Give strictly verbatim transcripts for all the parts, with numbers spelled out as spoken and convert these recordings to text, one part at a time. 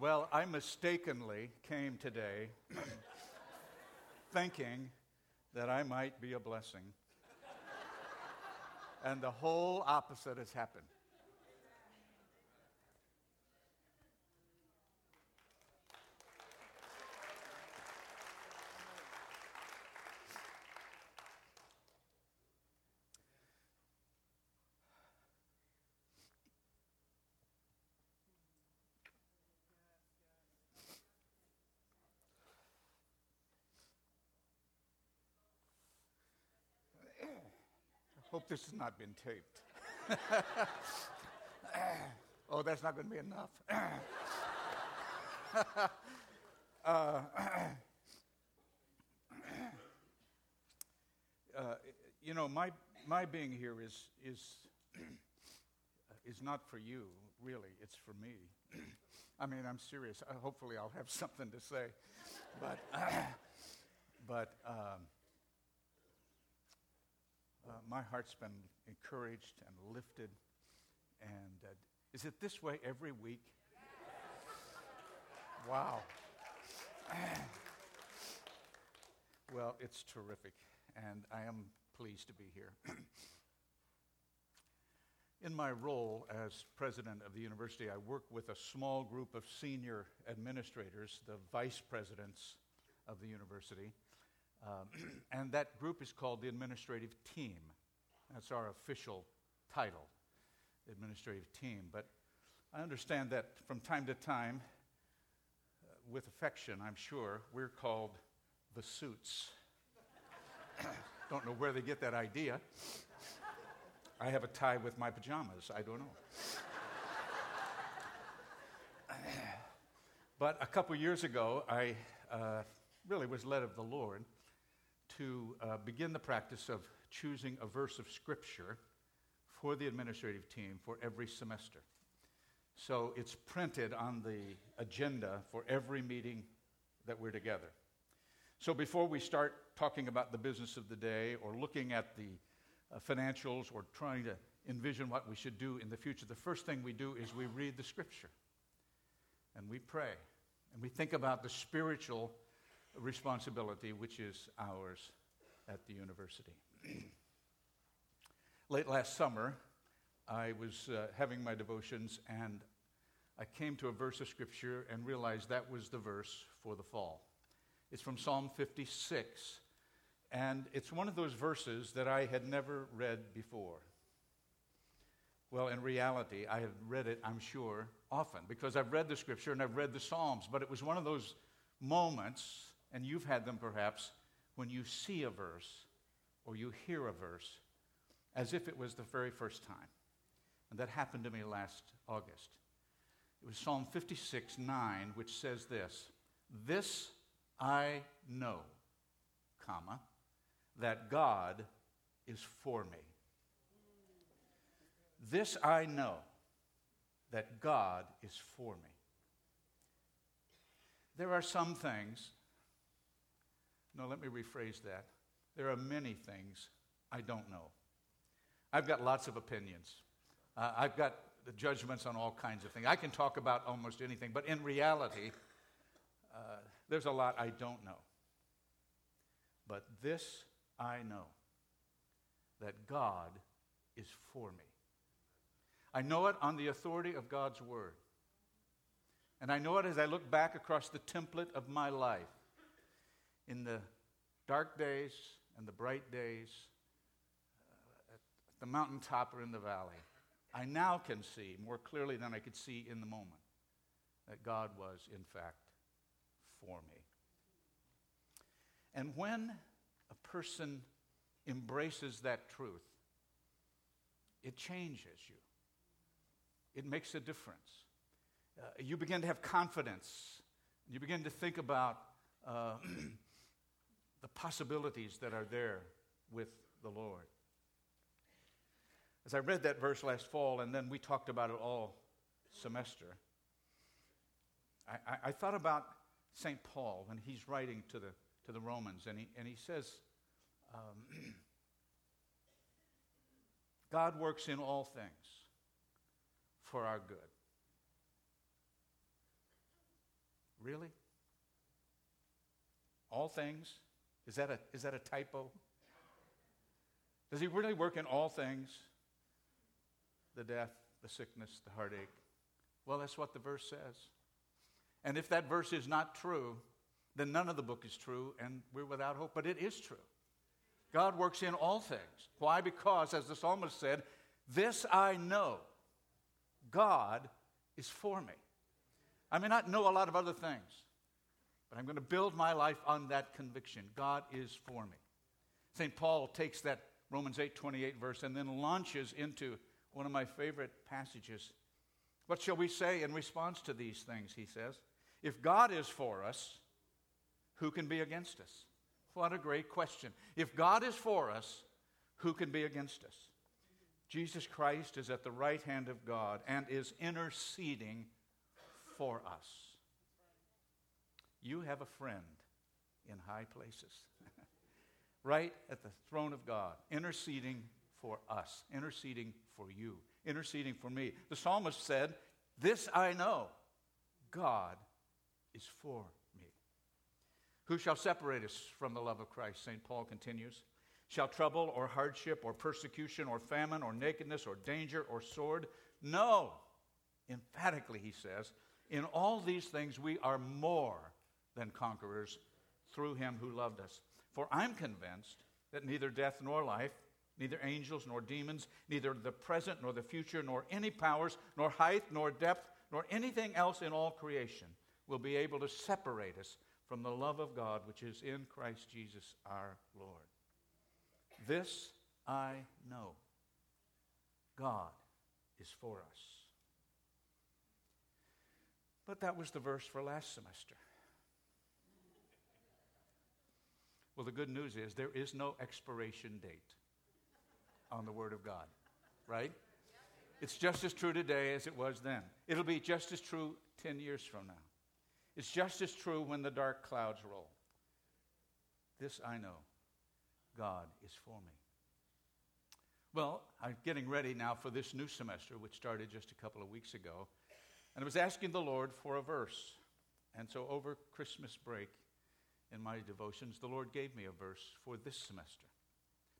Well, I mistakenly came today thinking that I might be a blessing. And the whole opposite has happened. Hope this has not been taped. Oh, that's not going to be enough. uh, uh, you know, my my being here is is is not for you, really. It's for me. I mean, I'm serious. Uh, hopefully, I'll have something to say, but but. Um, Uh, my heart's been encouraged and lifted, and uh, is it this way every week? Wow. Well, it's terrific, and I am pleased to be here. In my role as president of the university, I work with a small group of senior administrators, the vice presidents of the university. Um, and that group is called the administrative team. That's our official title, the administrative team. But I understand that from time to time, uh, with affection, I'm sure, we're called the suits. Don't know where they get that idea. I have a tie with my pajamas. I don't know. But a couple years ago, I uh, really was led of the Lord to uh, begin the practice of choosing a verse of Scripture for the administrative team for every semester. So it's printed on the agenda for every meeting that we're together. So before we start talking about the business of the day or looking at the uh, financials or trying to envision what we should do in the future, the first thing we do is we read the Scripture and we pray and we think about the spiritual responsibility which is ours at the university. Late last summer, I was uh, having my devotions, and I came to a verse of Scripture and realized that was the verse for the fall. It's from Psalm fifty-six, and it's one of those verses that I had never read before. Well, in reality, I have read it, I'm sure, often, because I've read the Scripture and I've read the Psalms, but it was one of those moments, and you've had them perhaps, when you see a verse or you hear a verse as if it was the very first time. And that happened to me last August. It was Psalm fifty-six, nine, which says this, "This I know, comma, that God is for me." This I know, that God is for me. There are some things, no, let me rephrase that. There are many things I don't know. I've got lots of opinions. Uh, I've got the judgments on all kinds of things. I can talk about almost anything, but in reality, uh, there's a lot I don't know. But this I know, that God is for me. I know it on the authority of God's word. And I know it as I look back across the template of my life. In the dark days and the bright days, uh, at the mountaintop or in the valley, I now can see more clearly than I could see in the moment that God was, in fact, for me. And when a person embraces that truth, it changes you. It makes a difference. Uh, you begin to have confidence. You begin to think about uh, the possibilities that are there with the Lord. As I read that verse last fall, and then we talked about it all semester, I, I, I thought about Saint Paul when he's writing to the to the Romans, and he and he says, um, God works in all things for our good. Really? All things? Is that a, is that a typo? Does he really work in all things? The death, the sickness, the heartache. Well, that's what the verse says. And if that verse is not true, then none of the book is true, and we're without hope. But it is true. God works in all things. Why? Because, as the psalmist said, this I know, God is for me. I may not know a lot of other things, but I'm going to build my life on that conviction. God is for me. Saint Paul takes that Romans eight twenty-eight verse and then launches into one of my favorite passages. What shall we say in response to these things, he says? If God is for us, who can be against us? What a great question. If God is for us, who can be against us? Jesus Christ is at the right hand of God and is interceding for us. You have a friend in high places, right at the throne of God, interceding for us, interceding for you, interceding for me. The psalmist said, this I know, God is for me. Who shall separate us from the love of Christ? Saint Paul continues. Shall trouble or hardship or persecution or famine or nakedness or danger or sword? No. Emphatically, he says, in all these things we are more than conquerors through him who loved us. For I'm convinced that neither death nor life, neither angels nor demons, neither the present nor the future, nor any powers, nor height, nor depth, nor anything else in all creation will be able to separate us from the love of God which is in Christ Jesus our Lord. This I know, God is for us. But that was the verse for last semester. Well, the good news is there is no expiration date on the Word of God, right? It's just as true today as it was then. It'll be just as true ten years from now. It's just as true when the dark clouds roll. This I know, God is for me. Well, I'm getting ready now for this new semester, which started just a couple of weeks ago, and I was asking the Lord for a verse. And so over Christmas break in my devotions, the Lord gave me a verse for this semester.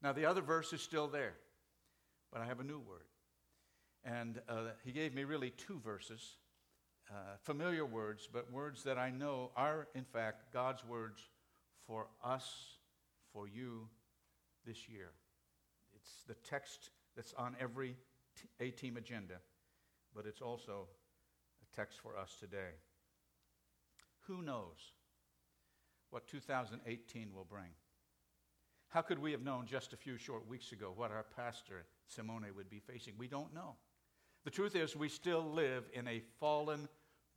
Now, the other verse is still there, but I have a new word. And uh, he gave me really two verses, uh, familiar words, but words that I know are, in fact, God's words for us, for you, this year. It's the text that's on every t- A-team agenda, but it's also a text for us today. Who knows what two thousand eighteen will bring? How could we have known just a few short weeks ago what our pastor, Simone, would be facing? We don't know. The truth is, we still live in a fallen,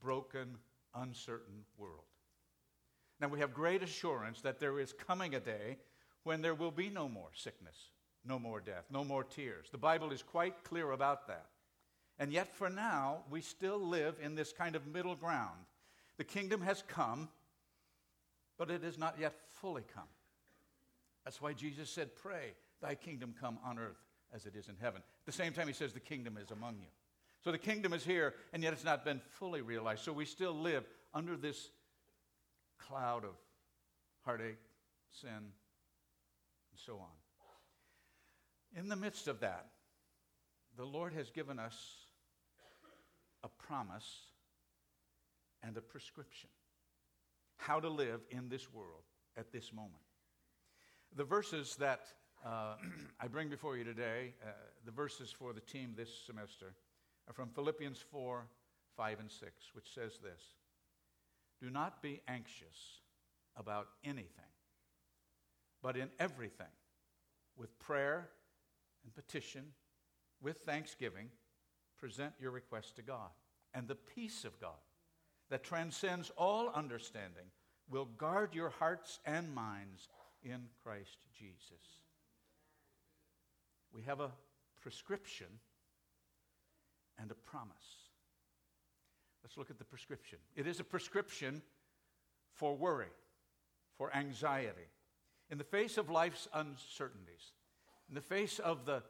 broken, uncertain world. Now, we have great assurance that there is coming a day when there will be no more sickness, no more death, no more tears. The Bible is quite clear about that. And yet, for now, we still live in this kind of middle ground. The kingdom has come, but it has not yet fully come. That's why Jesus said, pray, thy kingdom come on earth as it is in heaven. At the same time, he says, the kingdom is among you. So the kingdom is here, and yet it's not been fully realized. So we still live under this cloud of heartache, sin, and so on. In the midst of that, the Lord has given us a promise and a prescription. How to live in this world at this moment. The verses that uh, I bring before you today, uh, the verses for the team this semester, are from Philippians four, five, and six, which says this. Do not be anxious about anything, but in everything, with prayer and petition, with thanksgiving, present your request to God. And the peace of God that transcends all understanding will guard your hearts and minds in Christ Jesus. We have a prescription and a promise. Let's look at the prescription. It is a prescription for worry, for anxiety. In the face of life's uncertainties, in the face of the,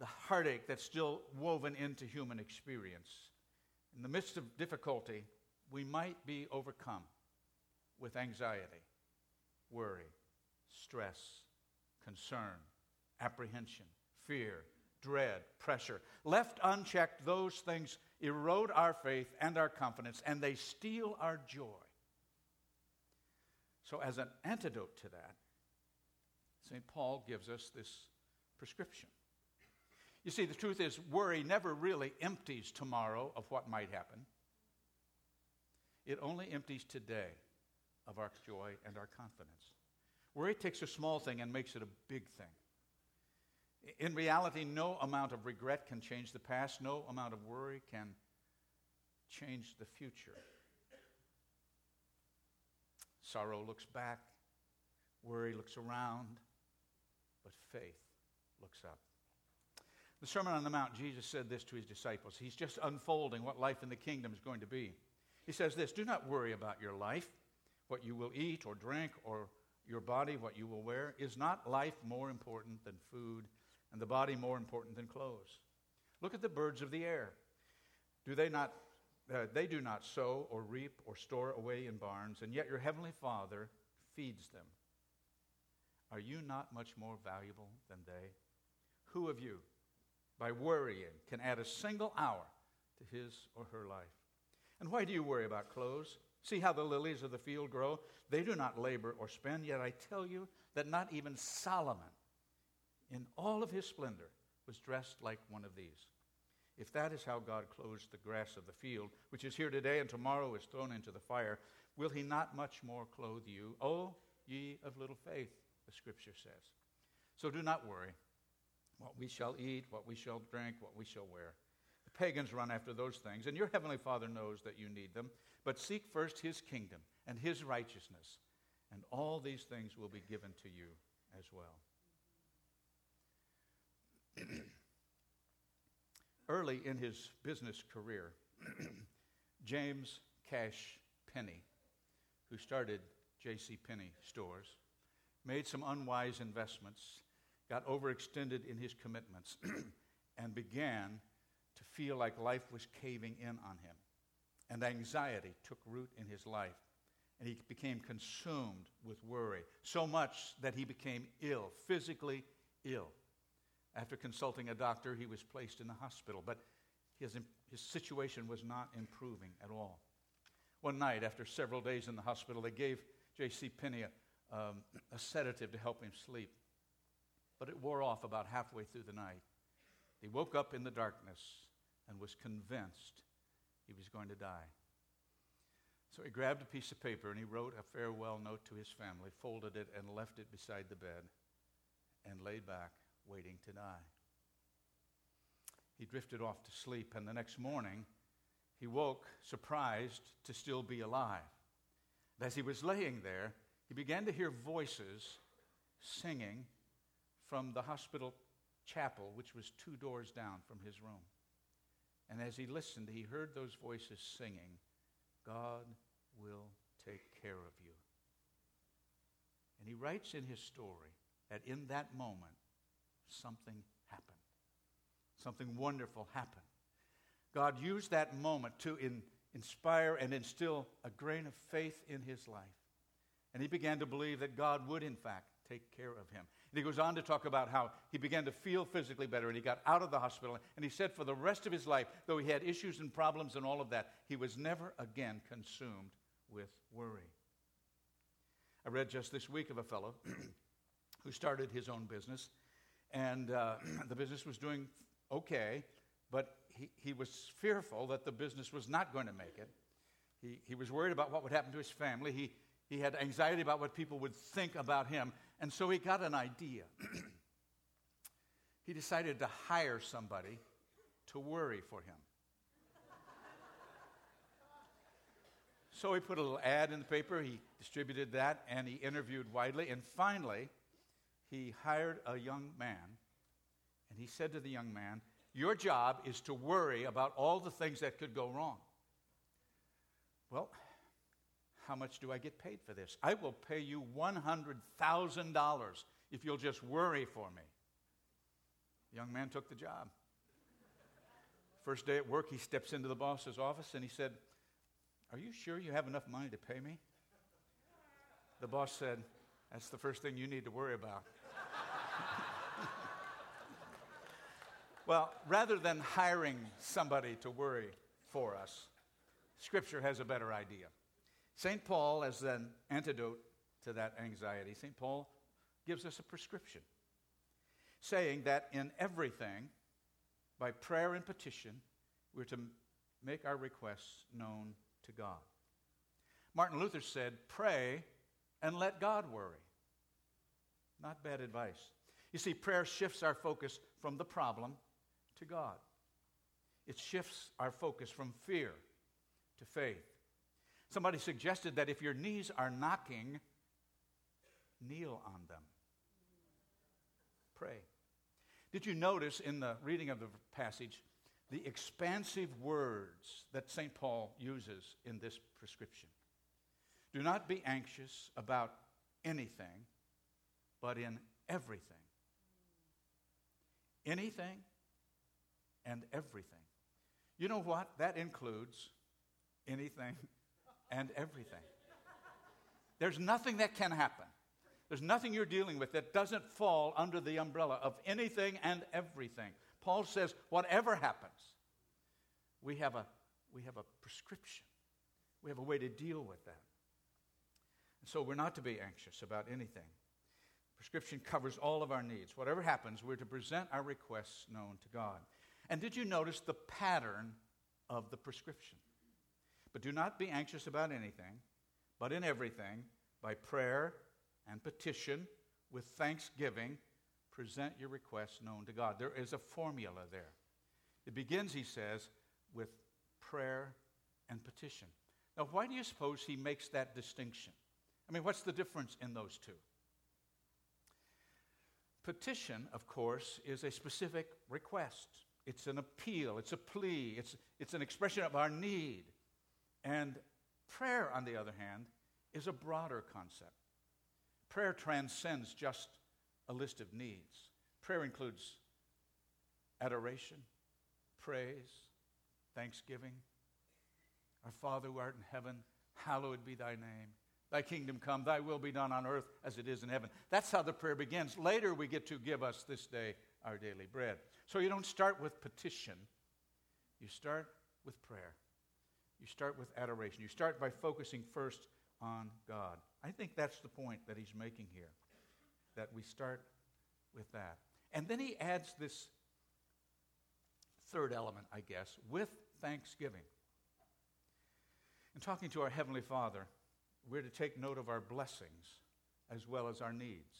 the heartache that's still woven into human experience, in the midst of difficulty, we might be overcome with anxiety, worry, stress, concern, apprehension, fear, dread, pressure. Left unchecked, those things erode our faith and our confidence, and they steal our joy. So as an antidote to that, Saint Paul gives us this prescription. You see, the truth is, worry never really empties tomorrow of what might happen. It only empties today of our joy and our confidence. Worry takes a small thing and makes it a big thing. In reality, no amount of regret can change the past. No amount of worry can change the future. Sorrow looks back. Worry looks around. But faith looks up. The Sermon on the Mount, Jesus said this to his disciples. He's just unfolding what life in the kingdom is going to be. He says this, "Do not worry about your life, what you will eat or drink, or your body, what you will wear. Is not life more important than food, and the body more important than clothes? Look at the birds of the air. Do they not, uh, they do not sow or reap or store away in barns, and yet your heavenly Father feeds them. Are you not much more valuable than they? Who of you, by worrying, can add a single hour to his or her life? And why do you worry about clothes? See how the lilies of the field grow? They do not labor or spin, yet I tell you that not even Solomon, in all of his splendor, was dressed like one of these. If that is how God clothes the grass of the field, which is here today and tomorrow is thrown into the fire, will he not much more clothe you, O ye of little faith," the Scripture says. So do not worry. What we shall eat, what we shall drink, what we shall wear. The pagans run after those things, and your heavenly Father knows that you need them. But seek first his kingdom and his righteousness, and all these things will be given to you as well." Early in his business career, James Cash Penney, who started J C Penney stores, made some unwise investments, got overextended in his commitments, and began to feel like life was caving in on him. And anxiety took root in his life, and he became consumed with worry, so much that he became ill, physically ill. After consulting a doctor, he was placed in the hospital, but his, his situation was not improving at all. One night, after several days in the hospital, they gave J C Penney a, um, a sedative to help him sleep. But it wore off about halfway through the night. He woke up in the darkness and was convinced he was going to die. So he grabbed a piece of paper and he wrote a farewell note to his family, folded it and left it beside the bed, and laid back waiting to die. He drifted off to sleep, and the next morning he woke surprised to still be alive. And as he was laying there, he began to hear voices singing from the hospital chapel, which was two doors down from his room. And as he listened, he heard those voices singing, "God will take care of you." And he writes in his story that in that moment, something happened. Something wonderful happened. God used that moment to in, inspire and instill a grain of faith in his life. And he began to believe that God would, in fact, take care of him. And he goes on to talk about how he began to feel physically better, and he got out of the hospital, and he said for the rest of his life, though he had issues and problems and all of that, he was never again consumed with worry. I read just this week of a fellow who started his own business, and uh, the business was doing okay, but he, he was fearful that the business was not going to make it. He, he was worried about what would happen to his family. He, he had anxiety about what people would think about him. And so he got an idea. He decided to hire somebody to worry for him. So he put a little ad in the paper, he distributed that, and he interviewed widely. And finally, he hired a young man, and he said to the young man, "Your job is to worry about all the things that could go wrong." "Well, how much do I get paid for this?" "I will pay you one hundred thousand dollars if you'll just worry for me." The young man took the job. First day at work, he steps into the boss's office and he said, Are you sure you have enough money to pay me? The boss said, that's the first thing you need to worry about. Well, rather than hiring somebody to worry for us, Scripture has a better idea. Saint Paul, as an antidote to that anxiety, Saint Paul gives us a prescription, saying that in everything, by prayer and petition, we're to make our requests known to God. Martin Luther said, pray and let God worry. Not bad advice. You see, prayer shifts our focus from the problem to God. It shifts our focus from fear to faith. Somebody suggested that if your knees are knocking, kneel on them. Pray. Did you notice in the reading of the passage the expansive words that Saint Paul uses in this prescription? Do not be anxious about anything, but in everything. Anything and everything. You know what? That includes anything and everything. There's nothing that can happen. There's nothing you're dealing with that doesn't fall under the umbrella of anything and everything. Paul says, whatever happens, we have a, we have a prescription. We have a way to deal with that. And so we're not to be anxious about anything. Prescription covers all of our needs. Whatever happens, we're to present our requests known to God. And did you notice the pattern of the prescription? But do not be anxious about anything, but in everything, by prayer and petition, with thanksgiving, present your requests known to God. There is a formula there. It begins, he says, with prayer and petition. Now, why do you suppose he makes that distinction? I mean, what's the difference in those two? Petition, of course, is a specific request. It's an appeal. It's a plea. It's, it's an expression of our need. And prayer, on the other hand, is a broader concept. Prayer transcends just a list of needs. Prayer includes adoration, praise, thanksgiving. Our Father who art in heaven, hallowed be thy name. Thy kingdom come, thy will be done on earth as it is in heaven. That's how the prayer begins. Later we get to give us this day our daily bread. So you don't start with petition. You start with prayer. You start with adoration. You start by focusing first on God. I think that's the point that he's making here, that we start with that. And then he adds this third element, I guess, with thanksgiving. In talking to our Heavenly Father, we're to take note of our blessings as well as our needs.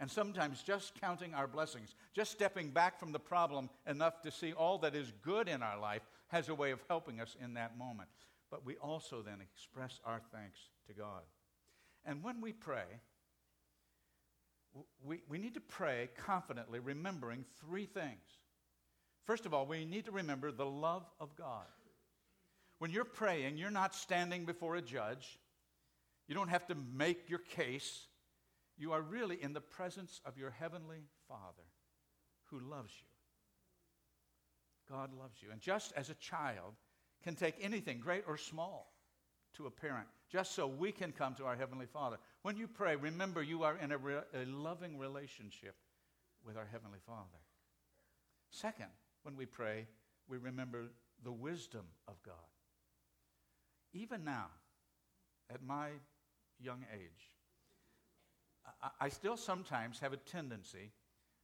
And sometimes just counting our blessings, just stepping back from the problem enough to see all that is good in our life has a way of helping us in that moment. But we also then express our thanks to God. And when we pray, we, we need to pray confidently, remembering three things. First of all, we need to remember the love of God. When you're praying, you're not standing before a judge. You don't have to make your case. You are really in the presence of your Heavenly Father who loves you. God loves you. And just as a child can take anything, great or small, to a parent, just so we can come to our Heavenly Father. When you pray, remember you are in a, re- a loving relationship with our Heavenly Father. Second, when we pray, we remember the wisdom of God. Even now, at my young age, I still sometimes have a tendency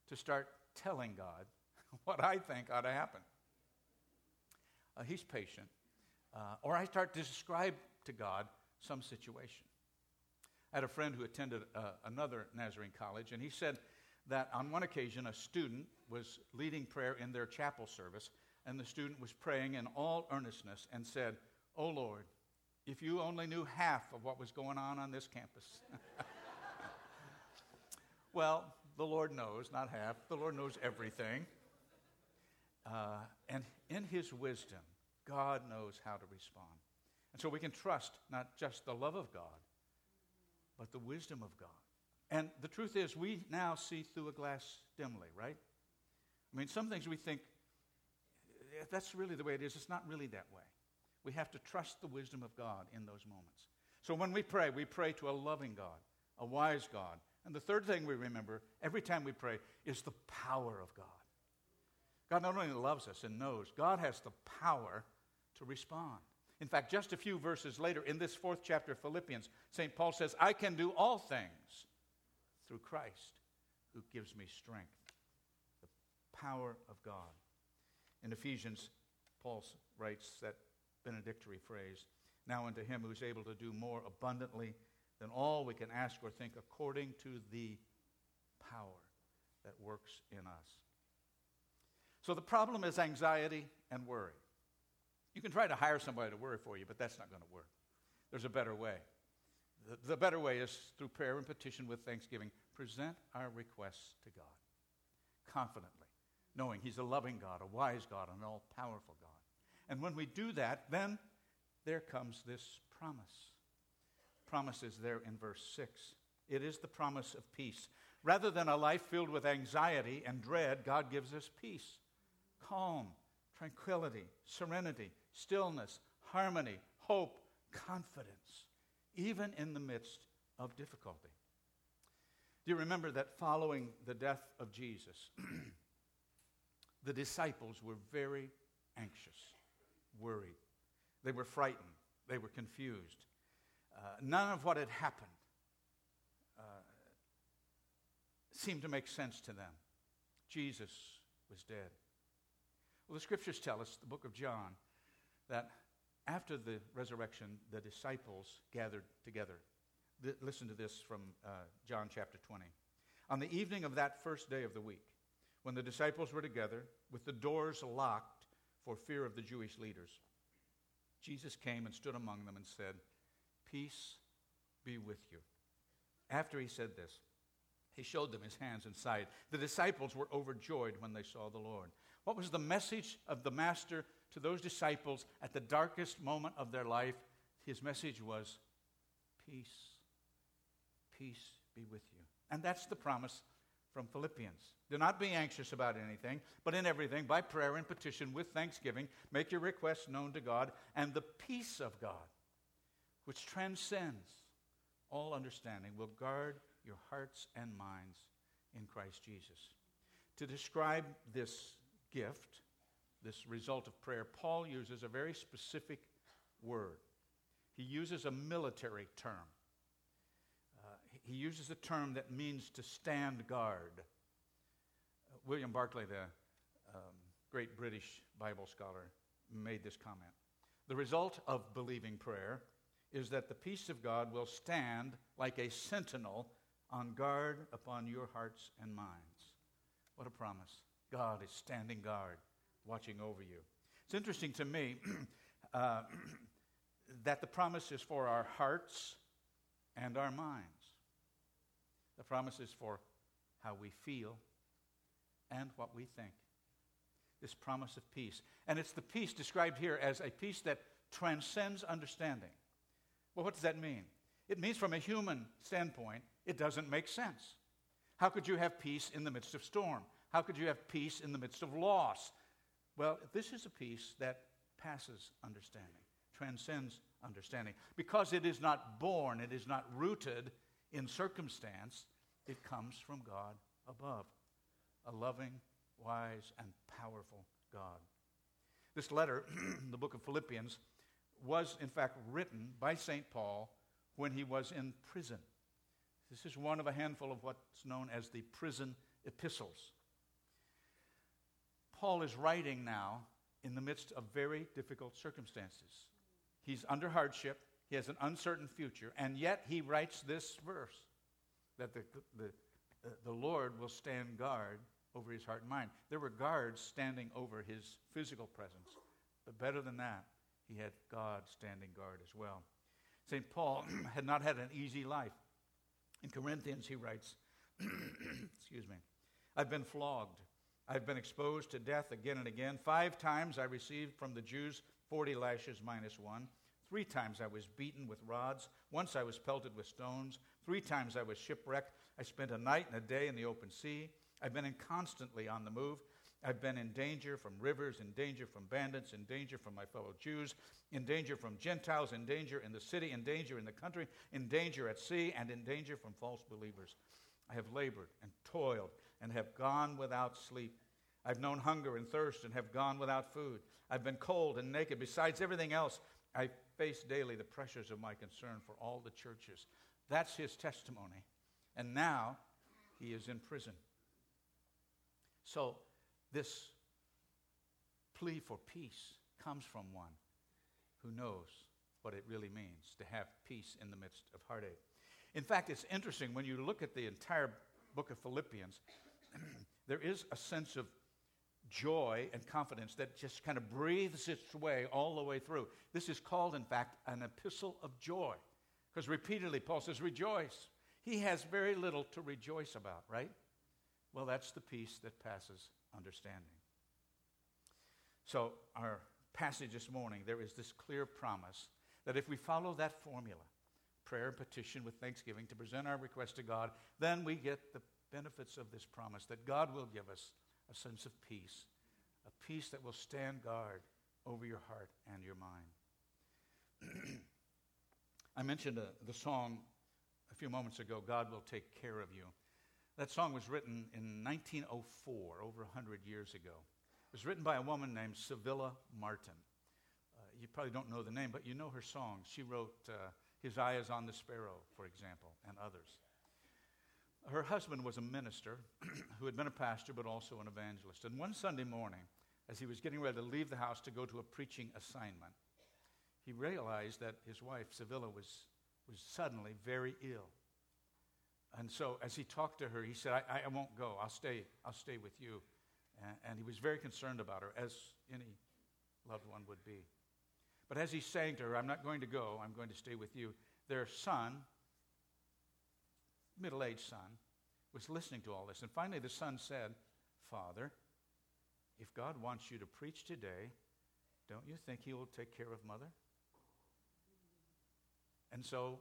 to start telling God what I think ought to happen. Uh, he's patient. Uh, or I start to describe to God some situation. I had a friend who attended uh, another Nazarene college, and he said that on one occasion a student was leading prayer in their chapel service, and the student was praying in all earnestness and said, "Oh Lord, if you only knew half of what was going on on this campus." Well, the Lord knows, not half. The Lord knows everything. Uh, and in his wisdom, God knows how to respond. And so we can trust not just the love of God, but the wisdom of God. And the truth is, we now see through a glass dimly, right? I mean, some things we think, that's really the way it is. It's not really that way. We have to trust the wisdom of God in those moments. So when we pray, we pray to a loving God, a wise God. And the third thing we remember every time we pray is the power of God. God not only loves us and knows, God has the power to respond. In fact, just a few verses later, in this fourth chapter of Philippians, Saint Paul says, I can do all things through Christ who gives me strength. The power of God. In Ephesians, Paul writes that benedictory phrase, now unto him who is able to do more abundantly than all we can ask or think according to the power that works in us. So the problem is anxiety and worry. You can try to hire somebody to worry for you, but that's not going to work. There's a better way. The, the better way is through prayer and petition with thanksgiving. Present our requests to God confidently, knowing he's a loving God, a wise God, an all-powerful God. And when we do that, then there comes this promise. Promise is there in verse six. It is the promise of peace. Rather than a life filled with anxiety and dread, God gives us peace, calm, tranquility, serenity, stillness, harmony, hope, confidence, even in the midst of difficulty. Do you remember that following the death of Jesus, the disciples were very anxious, worried. They were frightened. They were confused. Uh, none of what had happened uh, seemed to make sense to them. Jesus was dead. Well, the scriptures tell us, the book of John, that after the resurrection, the disciples gathered together. Th- listen to this from uh, John chapter twenty. On the evening of that first day of the week, when the disciples were together, with the doors locked for fear of the Jewish leaders, Jesus came and stood among them and said, Peace be with you. After he said this, he showed them his hands and side. The disciples were overjoyed when they saw the Lord. What was the message of the Master to those disciples at the darkest moment of their life? His message was, Peace, peace be with you. And that's the promise from Philippians. Do not be anxious about anything, but in everything, by prayer and petition, with thanksgiving, make your requests known to God, and the peace of God, which transcends all understanding, will guard your hearts and minds in Christ Jesus. To describe this gift, this result of prayer, Paul uses a very specific word. He uses a military term. Uh, he uses a term that means to stand guard. Uh, William Barclay, the um, great British Bible scholar, made this comment. The result of believing prayer is that the peace of God will stand like a sentinel on guard upon your hearts and minds. What a promise. God is standing guard, watching over you. It's interesting to me uh, that the promise is for our hearts and our minds. The promise is for how we feel and what we think. This promise of peace. And it's the peace described here as a peace that transcends understanding. Well, what does that mean? It means from a human standpoint, it doesn't make sense. How could you have peace in the midst of storm? How could you have peace in the midst of loss? Well, this is a peace that passes understanding, transcends understanding. Because it is not born, it is not rooted in circumstance, it comes from God above, a loving, wise, and powerful God. This letter, the book of Philippians, was in fact written by Saint Paul when he was in prison. This is one of a handful of what's known as the prison epistles. Paul is writing now in the midst of very difficult circumstances. He's under hardship. He has an uncertain future. And yet he writes this verse that the, the, the Lord will stand guard over his heart and mind. There were guards standing over his physical presence. But better than that, he had God standing guard as well. Saint Paul had not had an easy life. In Corinthians, he writes, excuse me, I've been flogged. I've been exposed to death again and again. Five times I received from the Jews forty lashes minus one. Three times I was beaten with rods. Once I was pelted with stones. Three times I was shipwrecked. I spent a night and a day in the open sea. I've been constantly on the move. I've been in danger from rivers, in danger from bandits, in danger from my fellow Jews, in danger from Gentiles, in danger in the city, in danger in the country, in danger at sea, and in danger from false believers. I have labored and toiled and have gone without sleep. I've known hunger and thirst and have gone without food. I've been cold and naked. Besides everything else, I face daily the pressures of my concern for all the churches." That's his testimony. And now he is in prison. So this plea for peace comes from one who knows what it really means to have peace in the midst of heartache. In fact, it's interesting, when you look at the entire book of Philippians, there is a sense of joy and confidence that just kind of breathes its way all the way through. This is called, in fact, an epistle of joy, because repeatedly Paul says, rejoice. He has very little to rejoice about, right? Well, that's the peace that passes understanding. So our passage this morning, there is this clear promise that if we follow that formula, prayer and petition with thanksgiving to present our request to God, then we get the benefits of this promise that God will give us a sense of peace, a peace that will stand guard over your heart and your mind. I mentioned uh, the song a few moments ago, God Will Take Care of You. That song was written in nineteen oh four, over one hundred years ago. It was written by a woman named Sevilla Martin. Uh, you probably don't know the name, but you know her songs. She wrote uh, His Eye is on the Sparrow, for example, and others. Her husband was a minister who had been a pastor but also an evangelist. And one Sunday morning, as he was getting ready to leave the house to go to a preaching assignment, he realized that his wife, Sevilla, was, was suddenly very ill. And so as he talked to her, he said, I, I won't go. I'll stay. I'll stay with you. And, and he was very concerned about her, as any loved one would be. But as he's saying to her, I'm not going to go. I'm going to stay with you. Their son, middle-aged son, was listening to all this. And finally the son said, Father, if God wants you to preach today, don't you think he will take care of Mother? And so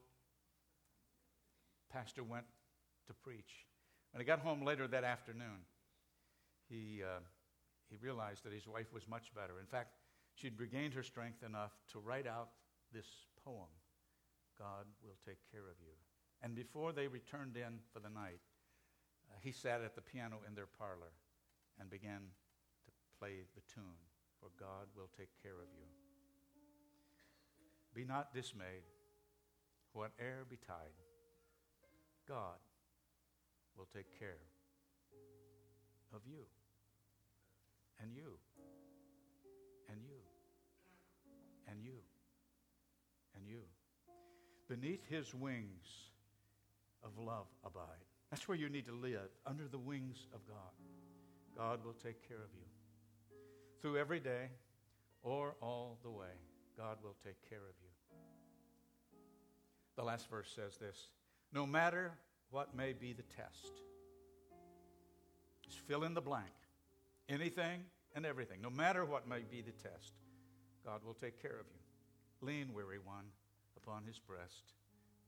pastor went to preach. When he got home later that afternoon, he uh, he realized that his wife was much better. In fact, she'd regained her strength enough to write out this poem, God Will Take Care of You. And before they returned in for the night, uh, he sat at the piano in their parlor and began to play the tune, For God Will Take Care of You. Be not dismayed, whate'er betide, God will take care of you, and you, and you, and you, and you. Beneath his wings of love abide. That's where you need to live, under the wings of God. God will take care of you. Through every day or all the way, God will take care of you. The last verse says this, no matter what may be the test, just fill in the blank. Anything and everything. No matter what may be the test, God will take care of you. Lean, weary one, upon his breast.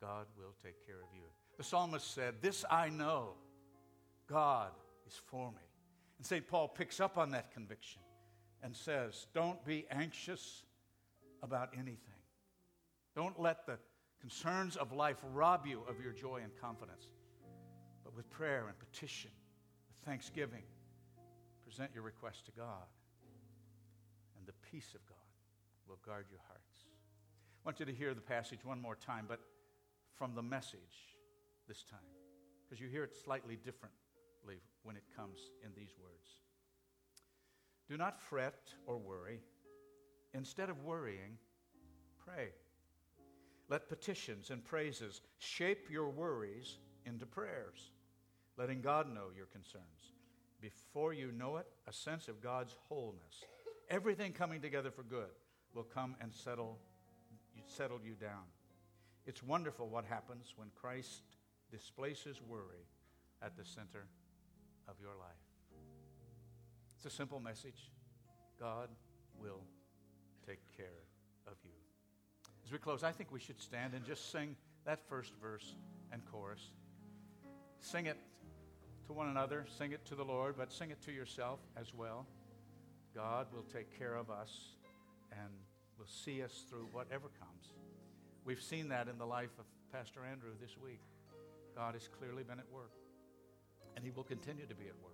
God will take care of you. The psalmist said, this I know, God is for me. And Saint Paul picks up on that conviction and says, don't be anxious about anything. Don't let the concerns of life rob you of your joy and confidence. But with prayer and petition, with thanksgiving, present your request to God, and the peace of God will guard your hearts. I want you to hear the passage one more time, but from the Message this time, because you hear it slightly differently when it comes in these words. Do not fret or worry. Instead of worrying, pray. Let petitions and praises shape your worries into prayers, letting God know your concerns. Before you know it, a sense of God's wholeness, everything coming together for good, will come and settle, settle you down. It's wonderful what happens when Christ displaces worry at the center of your life. It's a simple message. God will take care of you. As we close, I think we should stand and just sing that first verse and chorus. Sing it to one another, sing it to the Lord, but sing it to yourself as well. God will take care of us and will see us through whatever comes. We've seen that in the life of Pastor Andrew this week. God has clearly been at work, and he will continue to be at work,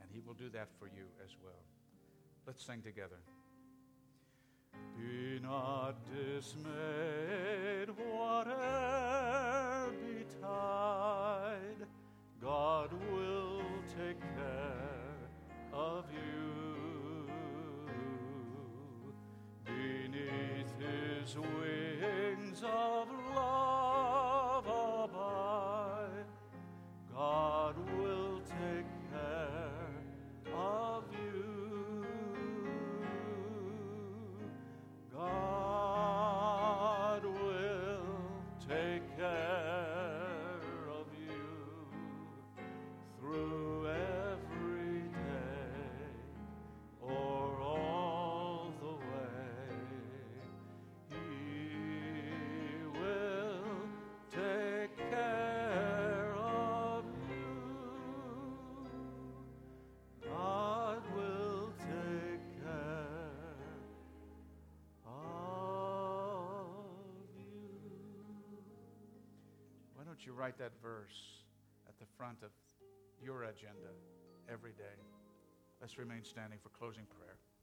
and he will do that for you as well. Let's sing together. Be not dismayed, whate'er betide, God will take care of you. Beneath his wings of love abide, God will take care of you. You write that verse at the front of your agenda every day. Let's remain standing for closing prayer.